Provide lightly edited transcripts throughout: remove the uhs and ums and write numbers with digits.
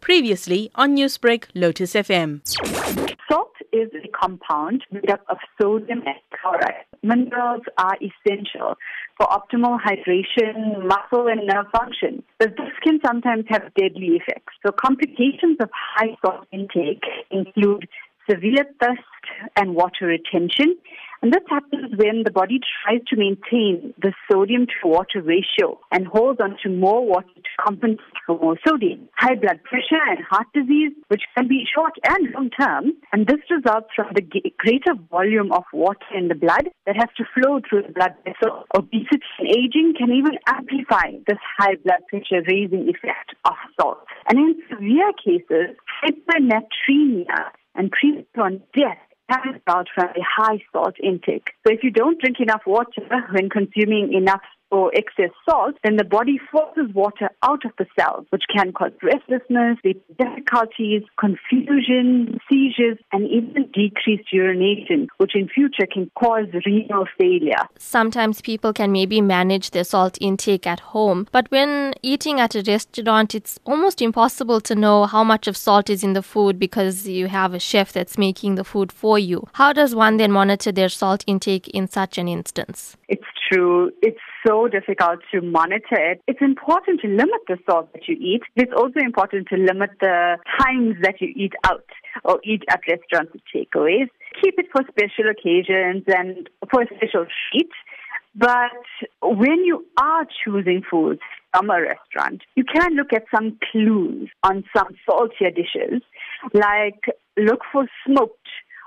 Previously on Newsbreak, Lotus FM. Salt is a compound made up of sodium and chloride. Minerals are essential for optimal hydration, muscle and nerve function. But this can sometimes have deadly effects. So complications of high salt intake include severe thirst and water retention. And this happens when the body tries to maintain the sodium to water ratio and holds on to more water to compensate for more sodium. High blood pressure and heart disease, which can be short and long term, and this results from the greater volume of water in the blood that has to flow through the blood vessel. Obesity and aging can even amplify this high blood pressure raising effect of salt. And in severe cases, hypernatremia and prevent on death can result from a high salt intake. So if you don't drink enough water when consuming enough or excess salt, then the body forces water out of the cells, which can cause restlessness, sleep difficulties, confusion, seizures, and even decreased urination, which in future can cause renal failure. Sometimes people can maybe manage their salt intake at home, but when eating at a restaurant, it's almost impossible to know how much of salt is in the food because you have a chef that's making the food for you. How does one then monitor their salt intake in such an instance? It's true. It's so difficult to monitor it. It's important to limit the salt that you eat. It's also important to limit the times that you eat out or eat at restaurants or takeaways. Keep it for special occasions and for a special treat. But when you are choosing foods from a restaurant, you can look at some clues on some saltier dishes, like look for smoked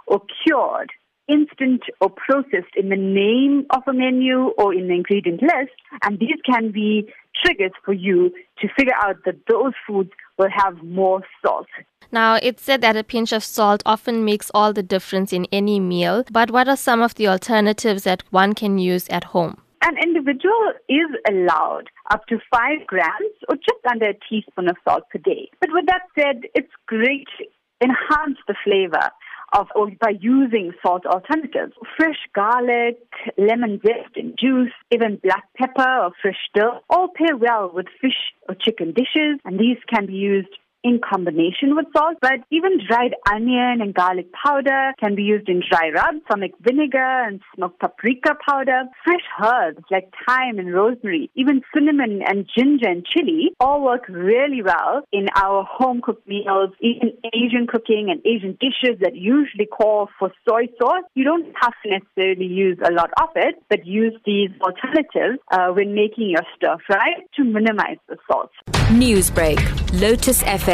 or cured, instant or processed in the name of a menu or in the ingredient list, and these can be triggers for you to figure out that those foods will have more salt. Now, it's said that a pinch of salt often makes all the difference in any meal, but what are some of the alternatives that one can use at home? An individual is allowed up to 5 grams or just under a teaspoon of salt per day. But with that said, it's great to enhance the flavor or by using salt alternatives. Fresh garlic, lemon zest and juice, even black pepper or fresh dill all pair well with fish or chicken dishes, and these can be used in combination with salt. But even dried onion and garlic powder can be used in dry rub, stomach vinegar and smoked paprika powder. Fresh herbs like thyme and rosemary, even cinnamon and ginger and chili all work really well in our home-cooked meals, even Asian cooking and Asian dishes that usually call for soy sauce. You don't have to necessarily use a lot of it, but use these alternatives when making your stir-fry to minimize the salt. Newsbreak, Lotus FM,